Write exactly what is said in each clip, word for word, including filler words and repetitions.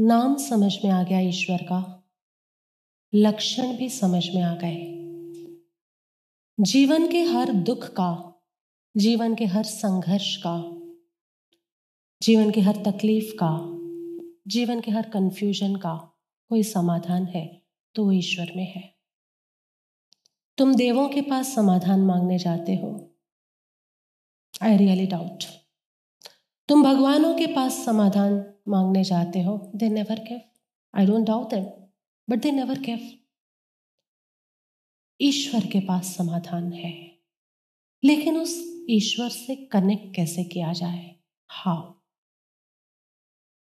नाम समझ में आ गया ईश्वर का, लक्षण भी समझ में आ गए। जीवन के हर दुख का, जीवन के हर संघर्ष का, जीवन की हर तकलीफ का, जीवन के हर कंफ्यूजन का कोई समाधान है तो वो ईश्वर में है। तुम देवों के पास समाधान मांगने जाते हो, आई रियली डाउट। तुम भगवानों के पास समाधान मांगने जाते हो, they never give. I don't doubt them but they never give. ईश्वर के पास समाधान है, लेकिन उस ईश्वर से कनेक्ट कैसे किया जाए, हाउ।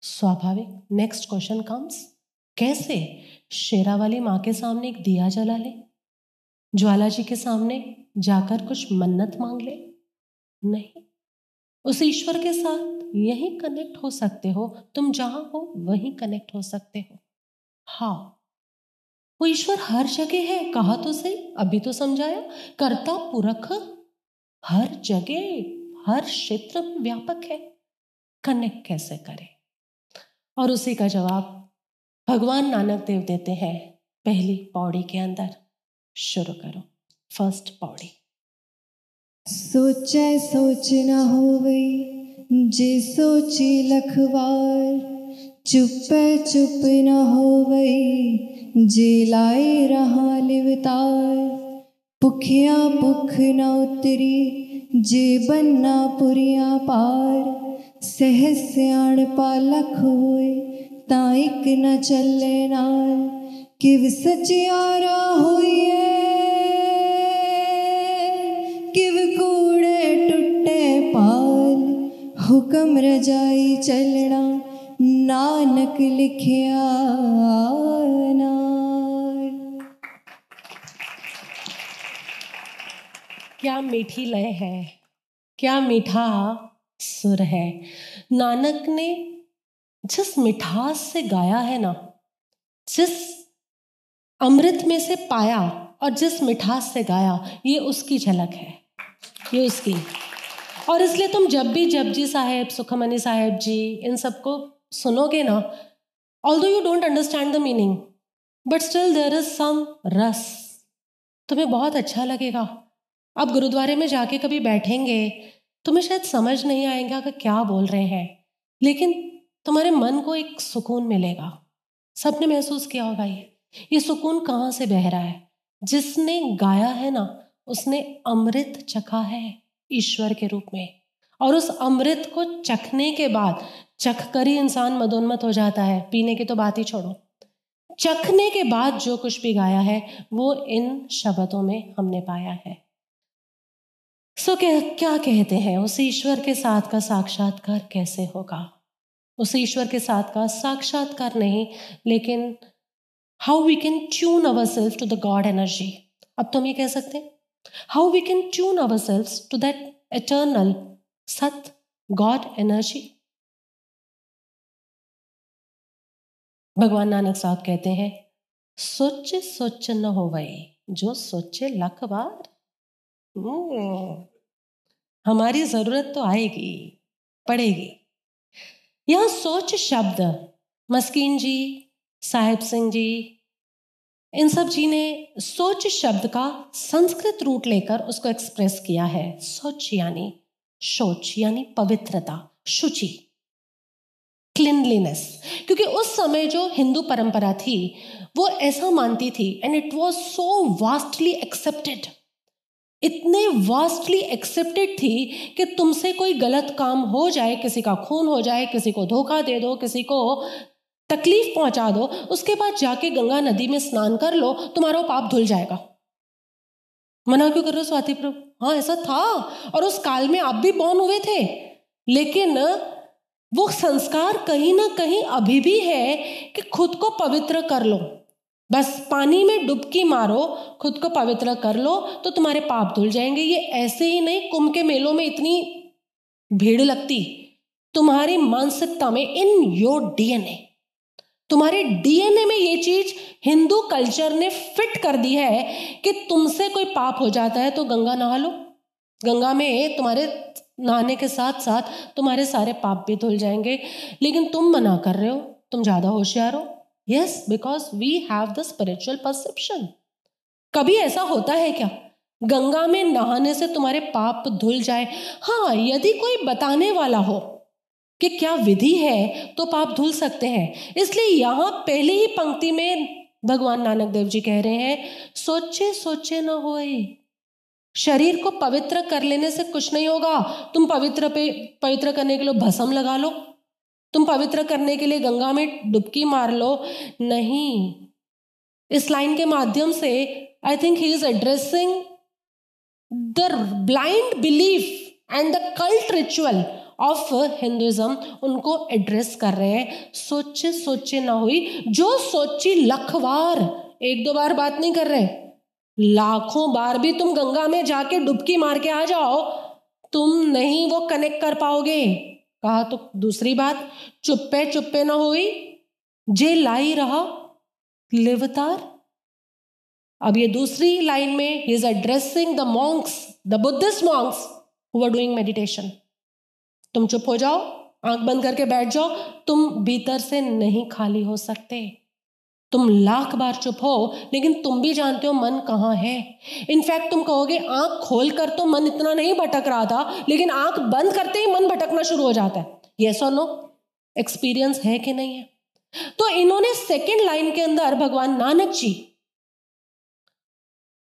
स्वाभाविक नेक्स्ट क्वेश्चन कम्स, कैसे शेरा वाली माँ के सामने एक दिया जला ले, ज्वाला जी के सामने जाकर कुछ मन्नत मांग ले। नहीं, उस ईश्वर के साथ यहीं कनेक्ट हो सकते हो, तुम जहां हो वहीं कनेक्ट हो सकते हो। हाँ, वो ईश्वर हर जगह है, कहा तो सही, अभी तो समझाया, कर्ता पुरख हर जगह हर क्षेत्र में व्यापक है। कनेक्ट कैसे करें? और उसी का जवाब भगवान नानक देव देते हैं पहली पौड़ी के अंदर। शुरू करो फर्स्ट पौड़ी। सोचे सोच न होवे जे सोचे लखवार, चुपे चुप न होवे जे लाए रहा लिवतार, भुखिया भुख न उतरी जे बन्ना पुरिया पार, सहस सियाणपा लख होए ता इक न चले नाल, किव सचियारा होइए किव कूड़े टुटे पाल, हुक्म रजाई चलना नानक लिखिया नार। क्या मीठी लय है, क्या मीठा सुर है। नानक ने जिस मिठास से गाया है ना, जिस अमृत में से पाया और जिस मिठास से गाया, ये उसकी झलक है, ये उसकी। और इसलिए तुम जब भी जप जी साहेब, सुखमनी साहेब जी, इन सबको सुनोगे ना, although you don't understand the meaning but still there is some रस, तुम्हें बहुत अच्छा लगेगा। आप गुरुद्वारे में जाके कभी बैठेंगे, तुम्हें शायद समझ नहीं आएगा कि क्या बोल रहे हैं, लेकिन तुम्हारे मन को एक सुकून मिलेगा। सबने महसूस किया होगा ये ये सुकून कहाँ से बह रहा है। जिसने गाया है ना, उसने अमृत चखा है ईश्वर के रूप में, और उस अमृत को चखने के बाद, चख कर ही इंसान मदोन्मत हो जाता है, पीने की तो बात ही छोड़ो। चखने के बाद जो कुछ भी गाया है वो इन शब्दों में हमने पाया है। सो so, क्या कहते हैं, उस ईश्वर के साथ का साक्षात्कार कैसे होगा? उस ईश्वर के साथ का साक्षात्कार नहीं, लेकिन how we can tune our self to the God energy. अब तुम ये कह सकते हैं, how we can tune our self to that eternal सत गॉड एनर्जी। भगवान नानक साहब कहते हैं, सोचे सोच न होवे जो सोचे लख बार। हमारी जरूरत तो आएगी, पड़ेगी। यह सोच शब्द मस्कीन जी, साहिब सिंह जी, इन सब जी ने सोच शब्द का संस्कृत रूट लेकर उसको एक्सप्रेस किया है। सोच यानी सोच यानी पवित्रता, शुचि, क्लिनलीनेस। क्योंकि उस समय जो हिंदू परंपरा थी वो ऐसा मानती थी, and it was so vastly accepted, इतने वास्टली एक्सेप्टेड थी कि तुमसे कोई गलत काम हो जाए, किसी का खून हो जाए, किसी को धोखा दे दो, किसी को तकलीफ पहुंचा दो, उसके बाद जाके गंगा नदी में स्नान कर लो, तुम्हारा पाप धुल जाएगा। मना क्यों कर रहे हो स्वाति प्रभु? हाँ, ऐसा था, और उस काल में आप भी बॉर्न हुए थे, लेकिन वो संस्कार कहीं ना कहीं अभी भी है कि खुद को पवित्र कर लो, बस पानी में डुबकी मारो, खुद को पवित्र कर लो तो तुम्हारे पाप धुल जाएंगे। ये ऐसे ही नहीं, कुंभ के मेलों में इतनी भीड़ लगती, तुम्हारी मानसिकता में, इन योर डीएनए, तुम्हारे डीएनए में ये चीज हिंदू कल्चर ने फिट कर दी है कि तुमसे कोई पाप हो जाता है तो गंगा नहा लो, गंगा में तुम्हारे नहाने के साथ साथ तुम्हारे सारे पाप भी धुल जाएंगे। लेकिन तुम मना कर रहे हो, तुम ज्यादा होशियार हो। Yes, because we have the spiritual perception. कभी ऐसा होता है क्या गंगा में नहाने से तुम्हारे पाप धुल जाए? हाँ, यदि कोई बताने वाला हो कि क्या विधि है तो पाप धुल सकते हैं। इसलिए यहाँ पहले ही पंक्ति में भगवान नानक देव जी कह रहे हैं, सोचे सोचे न होए। शरीर को पवित्र कर लेने से कुछ नहीं होगा। तुम पवित्र पे पवित्र करने के लिए भस्म लगा लो, तुम पवित्र करने के लिए गंगा में डुबकी मार लो, नहीं। इस लाइन के माध्यम से I think he is addressing the blind belief and the cult ritual of Hinduism, उनको एड्रेस कर रहे हैं। सोचे सोचे ना हुई, जो सोची लखवार, एक दो बार बात नहीं कर रहे, लाखों बार भी तुम गंगा में जाके डुबकी मार के आ जाओ, तुम नहीं वो कनेक्ट कर पाओगे। कहा तो दूसरी बात, चुप्पे चुप्पे ना हुई, जे लाई रहा लेवतार। अब ये दूसरी लाइन में he is addressing the monks, the Buddhist monks who are doing meditation. तुम चुप हो जाओ, आंख बंद करके बैठ जाओ, तुम भीतर से नहीं खाली हो सकते। तुम लाख बार चुप हो, लेकिन तुम भी जानते हो मन कहाँ है। इनफैक्ट तुम कहोगे आंख खोल कर तो मन इतना नहीं भटक रहा था, लेकिन आंख बंद करते ही मन भटकना शुरू हो जाता है। येस और नो, एक्सपीरियंस है कि नहीं है? तो इन्होंने सेकेंड लाइन के अंदर भगवान नानक जी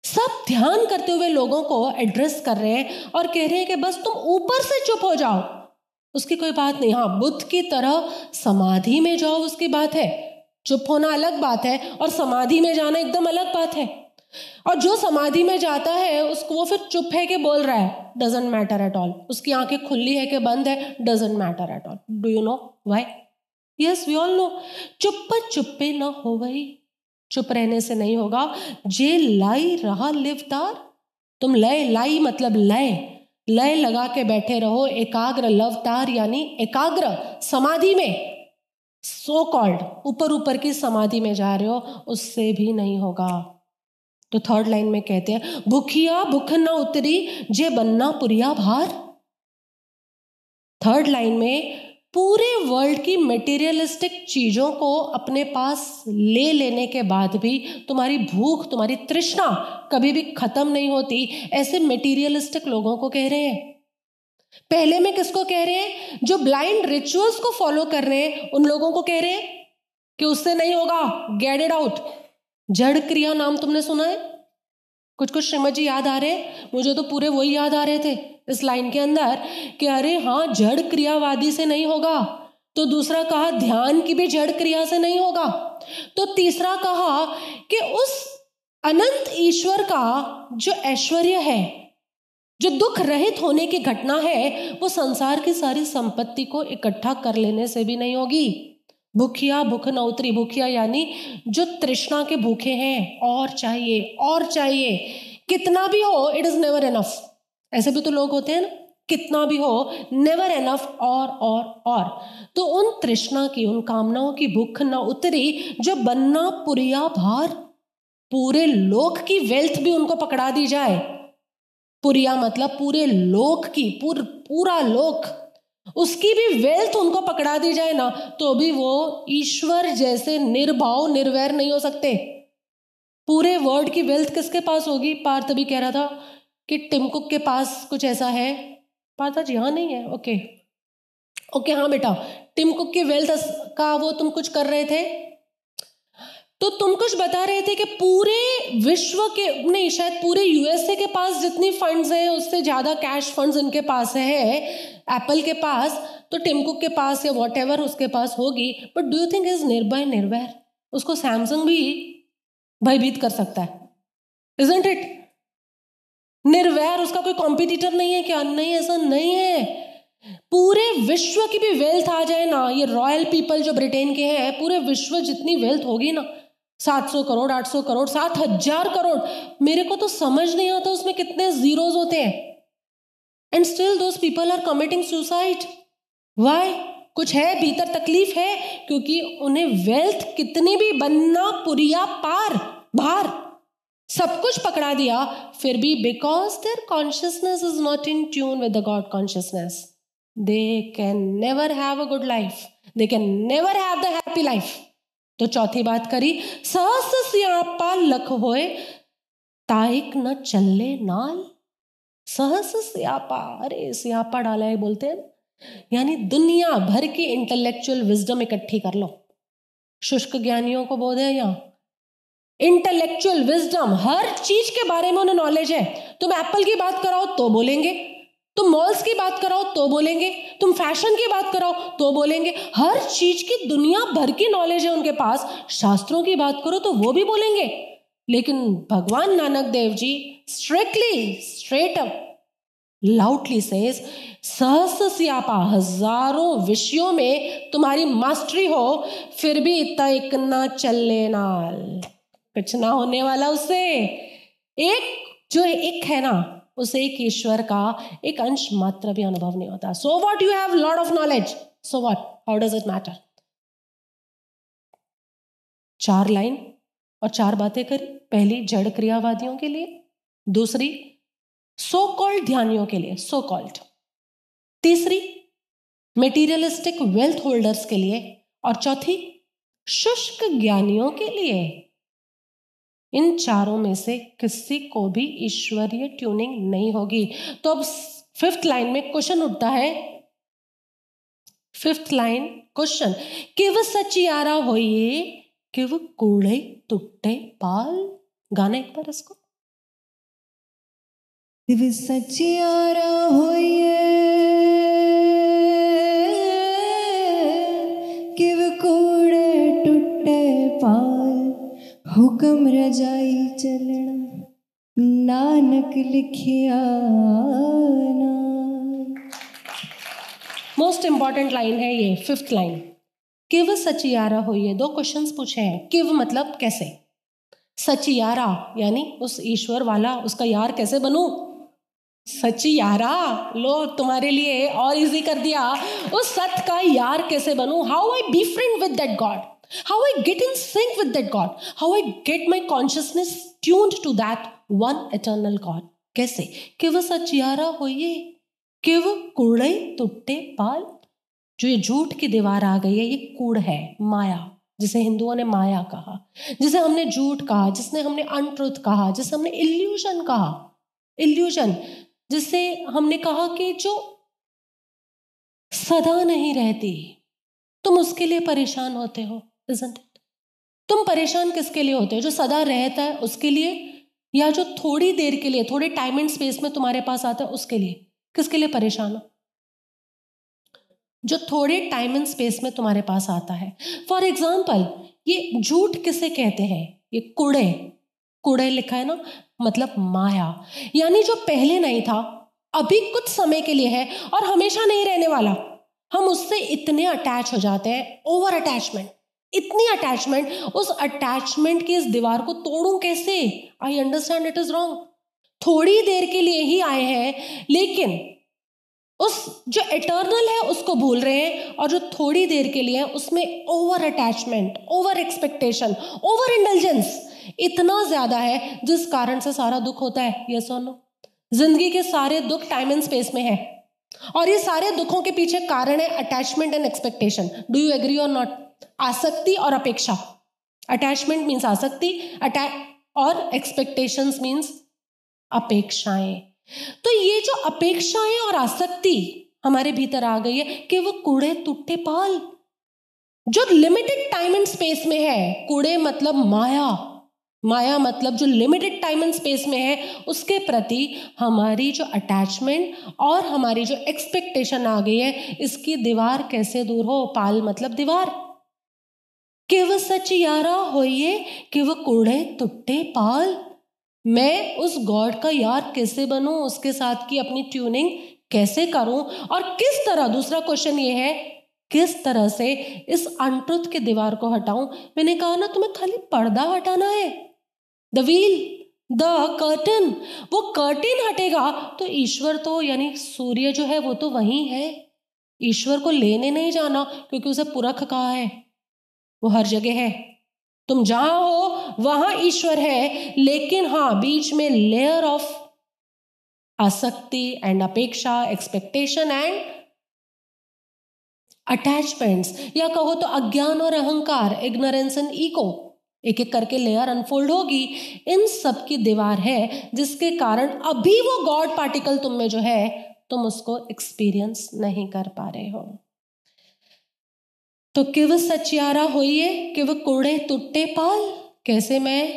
सब ध्यान करते हुए लोगों को एड्रेस कर रहे हैं और कह रहे हैं कि बस तुम ऊपर से चुप हो जाओ, उसकी कोई बात नहीं। हाँ, बुद्ध की तरह समाधि में जाओ उसकी बात है, चुप होना अलग बात है और समाधि में जाना एकदम अलग बात है। और जो समाधि में जाता है उसको वो फिर चुप है कि बोल रहा है, डजेंट मैटर एट ऑल। उसकी आंखें खुली है कि बंद है, doesn't matter at all. Do you know why? Yes, we all know. चुप पर चुप्पे ना हो वही, चुप रहने से नहीं होगा। जे लाई रहा लिवतार, तुम लय, लाई मतलब लय, लय लगा के बैठे रहो, एकाग्र, लवतार यानी एकाग्र समाधि में, सो कॉल्ड ऊपर ऊपर की समाधि में जा रहे हो, उससे भी नहीं होगा। तो थर्ड लाइन में कहते हैं, भूखिया भूख न उतरी, जे बनना पुरिया भार। थर्ड लाइन में पूरे वर्ल्ड की मटेरियलिस्टिक चीज़ों को अपने पास ले लेने के बाद भी तुम्हारी भूख, तुम्हारी तृष्णा कभी भी खत्म नहीं होती, ऐसे मटेरियलिस्टिक लोगों को कह रहे हैं। पहले में किसको कह रहे हैं? जो ब्लाइंड रिचुअल्स को फॉलो कर रहे हैं उन लोगों को कह रहे हैं कि उससे नहीं होगा, गेट इट आउट। जड़ क्रिया नाम तुमने सुना है? कुछ कुछ श्रीमद जी याद आ रहे हैं, मुझे तो पूरे वही याद आ रहे थे इस लाइन के अंदर कि अरे हाँ, जड़ क्रियावादी से नहीं होगा, तो दूसरा कहा ध्यान की भी जड़ क्रिया से नहीं होगा, तो तीसरा कहा कि उस अनंत ईश्वर का जो ऐश्वर्य है, जो दुख रहित होने की घटना है, वो संसार की सारी संपत्ति को इकट्ठा कर लेने से भी नहीं होगी। भूखिया भूख न उतरी, भूखिया यानी जो तृष्णा के भूखे हैं, और चाहिए और चाहिए, कितना भी हो, इट इज नेवर एनफ। ऐसे भी तो लोग होते हैं ना, कितना भी हो, नेवर एनफ, और और और। तो उन तृष्णा की, उन कामनाओं की भूख ना उतरी, जो बनना पुरिया भार। पूरे लोक की वेल्थ भी उनको पकड़ा दी जाए, पुरिया मतलब पूरे लोक की, पूर, पूरा लोक, उसकी भी वेल्थ उनको पकड़ा दी जाए ना, तो भी वो ईश्वर जैसे निर्भाव, निर्वैर नहीं हो सकते। पूरे वर्ल्ड की वेल्थ किसके पास होगी? पार्थ भी कह रहा था कि टिम कुक के पास कुछ ऐसा है, पार्था जी हाँ नहीं है, ओके ओके हाँ बेटा, टिम कुक की वेल्थ का वो तुम कुछ कर रहे थे, तो तुम कुछ बता रहे थे कि पूरे विश्व के नहीं, शायद पूरे यूएसए के पास जितनी फंड्स हैं उससे ज़्यादा कैश फंड्स इनके पास है, एप्पल के पास, तो टिम कुक के पास या वॉटेवर उसके पास होगी। But do you think is निर्भय निर्वैर? उसको सैमसंग भी भयभीत कर सकता है, इजंट इट? निर्वैर उसका कोई कॉम्पिटिटर नहीं है क्या? नहीं, ऐसा नहीं है। पूरे विश्व की भी वेल्थ आ जाए ना, ये रॉयल पीपल जो ब्रिटेन के हैं, पूरे विश्व जितनी वेल्थ होगी ना, सात सौ करोड़, आठ सौ करोड़, सात हजार करोड़, मेरे को तो समझ नहीं आता उसमें कितने जीरोज होते हैं। And still those people are committing suicide. Why? कुछ है भीतर, तकलीफ है, क्योंकि उन्हें वेल्थ कितनी भी, बनना पुरिया पार भार, सब कुछ पकड़ा दिया, फिर भी because their consciousness is not in tune with the God consciousness, they can never have a good life. they can never have the happy life. तो चौथी बात करी, सहस स्यापा लख होए ताइक न चले नाल। सहस स्यापा, अरे स्यापा डाला है बोलते हैं, यानी दुनिया भर की इंटेलेक्चुअल विजडम इकट्ठी कर लो। शुष्क ज्ञानियों को बोध है यहाँ इंटेलेक्चुअल विजडम, हर चीज के बारे में उन्हें नॉलेज है। तुम एप्पल की बात कराओ तो बोलेंगे, तुम मॉल्स की बात कराओ तो बोलेंगे, तुम फैशन की बात कराओ तो बोलेंगे। हर चीज की दुनिया भर की नॉलेज है उनके पास। शास्त्रों की बात करो तो वो भी बोलेंगे, लेकिन भगवान Nanak Dev ji strictly straight up loudly says सहस स्यापा, हजारों विषयों में तुम्हारी मास्टरी हो फिर भी तइक ना चले नाल, कुछ ना होने वाला उससे। एक जो एक है ना, उसे एक ईश्वर का एक अंश मात्र भी अनुभव नहीं होता। So what, you have lot of knowledge, so what, how does it matter. चार लाइन और चार बातें करी। पहली जड़ क्रियावादियों के लिए, दूसरी सो कॉल्ड ध्यानियों के लिए, सो कॉल्ड, तीसरी मेटीरियलिस्टिक वेल्थ होल्डर्स के लिए, और चौथी शुष्क ज्ञानियों के लिए। इन चारों में से किसी को भी ईश्वरीय ट्यूनिंग नहीं होगी। तो अब फिफ्थ लाइन में क्वेश्चन उठता है, फिफ्थ लाइन क्वेश्चन, किव सचियारा होइए किव कूड़े तुट्टे पाल। गाना एक बार इसको, किव सचियारा होइए किव कूड़े तुट्टे पाल, हुक्म रजाई चलना नानक लिखिया ना। मोस्ट इंपॉर्टेंट लाइन है ये, फिफ्थ लाइन, किव सचियारा होइए। दो क्वेश्चंस पूछे हैं, किव मतलब कैसे, सचियारा यानी उस ईश्वर वाला, उसका यार कैसे बनूं, सचियारा, लो तुम्हारे लिए और इजी कर दिया, उस सत का यार कैसे बनूं, how I befriend with that God, how I get in sync with that God, how I get my consciousness tuned to that one eternal God, कैसे। किव सचियारा होइए किव कूड़े तुट्टे पाल, जो ये झूठ की दीवार आ गई है, ये कूड़ है, माया, जिसे हिंदुओं ने माया कहा, जिसे हमने झूठ कहा, जिसने हमने अनट्रुथ कहा, जिसे हमने इल्यूजन कहा, इल्यूजन जिसे हमने कहा कि जो सदा नहीं रहती, तुम उसके लिए परेशान होते हो। Isn't it? तुम परेशान किसके लिए होते हो, जो सदा रहता है उसके लिए, या जो थोड़ी देर के लिए, थोड़े टाइम एंड स्पेस में तुम्हारे पास आता है उसके लिए? किसके लिए परेशान हो, जो थोड़े टाइम एंड स्पेस में तुम्हारे पास आता है। फॉर एग्जाम्पल, ये झूठ किसे कहते हैं, ये कूड़े, कूड़े लिखा है ना, मतलब माया, यानी जो पहले नहीं था, अभी कुछ समय के लिए है और हमेशा नहीं रहने वाला। हम उससे इतने अटैच हो जाते हैं, ओवर अटैचमेंट, इतनी अटैचमेंट, उस अटैचमेंट की इस दीवार को तोड़ूं कैसे। I understand it is wrong, थोड़ी देर के लिए ही आए हैं, लेकिन उस जो इटर्नल है उसको भूल रहे हैं, और जो थोड़ी देर के लिए है उसमें over attachment, over expectation, over indulgence इतना ज्यादा है, जिस कारण से सारा दुख होता है। ये सुनो, जिंदगी के सारे दुख टाइम एंड स्पेस में है, और ये सारे दुखों के पीछे कारण है attachment and expectation. Do you agree और नॉट? आसक्ति और अपेक्षा, अटैचमेंट मीन्स आसक्ति, अटैच और एक्सपेक्टेशंस मीन्स अपेक्षाएं। तो ये जो अपेक्षाएं और आसक्ति हमारे भीतर आ गई है कि वो कूड़े तुट्टे पाल, जो लिमिटेड टाइम एंड स्पेस में है। कूड़े मतलब माया, माया मतलब जो लिमिटेड टाइम एंड स्पेस में है, उसके प्रति हमारी जो अटैचमेंट और हमारी जो एक्सपेक्टेशन आ गई है, इसकी दीवार कैसे दूर हो। पाल मतलब दीवार। किव सचियारा होइए किव कूड़े तुट्टे पाल, मैं उस गॉड का यार कैसे बनूं, उसके साथ की अपनी ट्यूनिंग कैसे करूं, और किस तरह, दूसरा क्वेश्चन ये है, किस तरह से इस अनट्रुथ की दीवार को हटाऊं। मैंने कहा ना तुम्हें खाली पर्दा हटाना है, द व्हील, द कर्टन। वो कर्टन हटेगा तो ईश्वर तो यानी सूर्य जो है वो तो वहीं है। ईश्वर को लेने नहीं जाना, क्योंकि उसे पुरख कहा है, वो हर जगह है, तुम जहां हो वहां ईश्वर है। लेकिन हाँ, बीच में लेयर ऑफ आसक्ति एंड अपेक्षा, एक्सपेक्टेशन एंड अटैचमेंट्स या कहो तो अज्ञान और अहंकार, इग्नोरेंस एंड ईगो, एक एक करके लेयर अनफोल्ड होगी। इन सब की दीवार है जिसके कारण अभी वो गॉड पार्टिकल तुम में जो है तुम उसको एक्सपीरियंस नहीं कर पा रहे हो। तो किव सचियारा होइए किव कोड़े टुटे पाल, कैसे मैं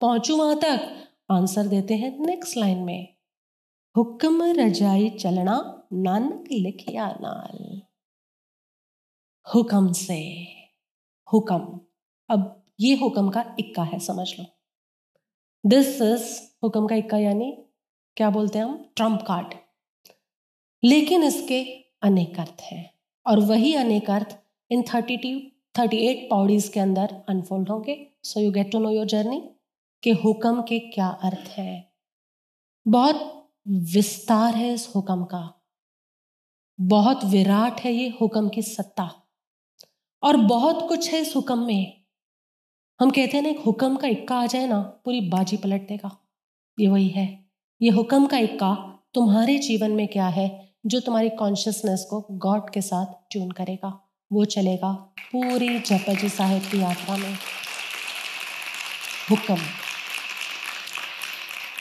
पहुंचू वहां तक? आंसर देते हैं नेक्स्ट लाइन में, हुक्म रजाई चलना नानक लिखिया नाल। हुक्म से हुक्म, अब ये हुक्म का इक्का है, समझ लो। दिस इज हुक्म का इक्का, यानी क्या बोलते हैं हम, ट्रम्प कार्ड। लेकिन इसके अनेक अर्थ हैं और वही अनेक अर्थ इन थर्टी टू थर्टी एट पौड़ीज के अंदर अनफोल्ड होंगे। So you get to know your journey कि हुक्म के क्या अर्थ हैं। बहुत विस्तार है इस हुक्म का, बहुत विराट है ये हुक्म की सत्ता, और बहुत कुछ है इस हुक्म में। हम कहते हैं ना, एक हुक्म का इक्का आ जाए ना, पूरी बाजी पलट देगा। ये वही है। ये हुक्म का इक्का तुम्हारे जीवन में क्या है जो तुम्हारी कॉन्शियसनेस को गॉड के साथ ट्यून करेगा, वो चलेगा पूरी जप जी साहिब की यात्रा में। हुक्म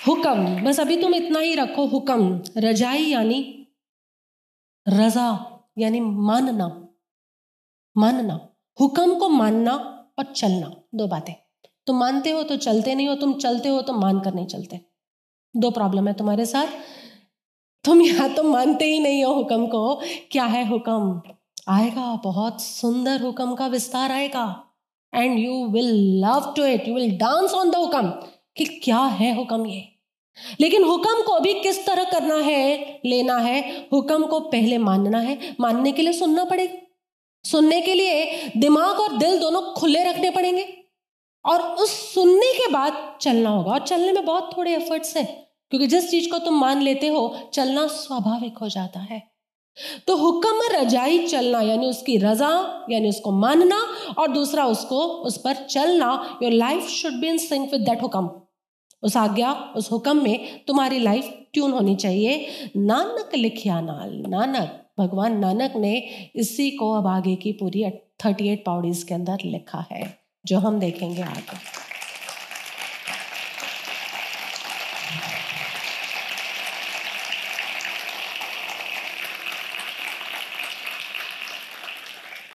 हुक्म, बस अभी तुम इतना ही रखो। हुक्म रजाई यानी रजा, यानी मानना, मानना, हुक्म को मानना और चलना, दो बातें। तुम मानते हो तो चलते नहीं हो, तुम चलते हो तो मान कर नहीं चलते। दो प्रॉब्लम है तुम्हारे साथ। तुम या तो मानते ही नहीं हो हुक्म को। क्या है हुक्म? आएगा बहुत सुंदर हुक्म का विस्तार आएगा, and you will love to it, you will dance on the हुक्म कि क्या है हुक्म ये। लेकिन हुक्म को भी किस तरह करना है, लेना है। हुक्म को पहले मानना है, मानने के लिए सुनना पड़ेगा, सुनने के लिए दिमाग और दिल दोनों खुले रखने पड़ेंगे, और उस सुनने के बाद चलना होगा। और चलने में बहुत थोड़े एफर्ट्स हैं, क्योंकि जिस चीज को तुम मान लेते हो चलना स्वाभाविक हो जाता है। तो हुक्म रजाई चलना, यानी उसकी रजा, यानी उसको मानना, और दूसरा उसको उस पर चलना। Your life should be in sync with that हुक्म। उस आज्ञा, उस हुक्म में तुम्हारी लाइफ ट्यून होनी चाहिए। नानक लिखिया नाल, नानक भगवान नानक ने इसी को अब आगे की पूरी अट्ठावन पौड़ीज के अंदर लिखा है, जो हम देखेंगे आगे।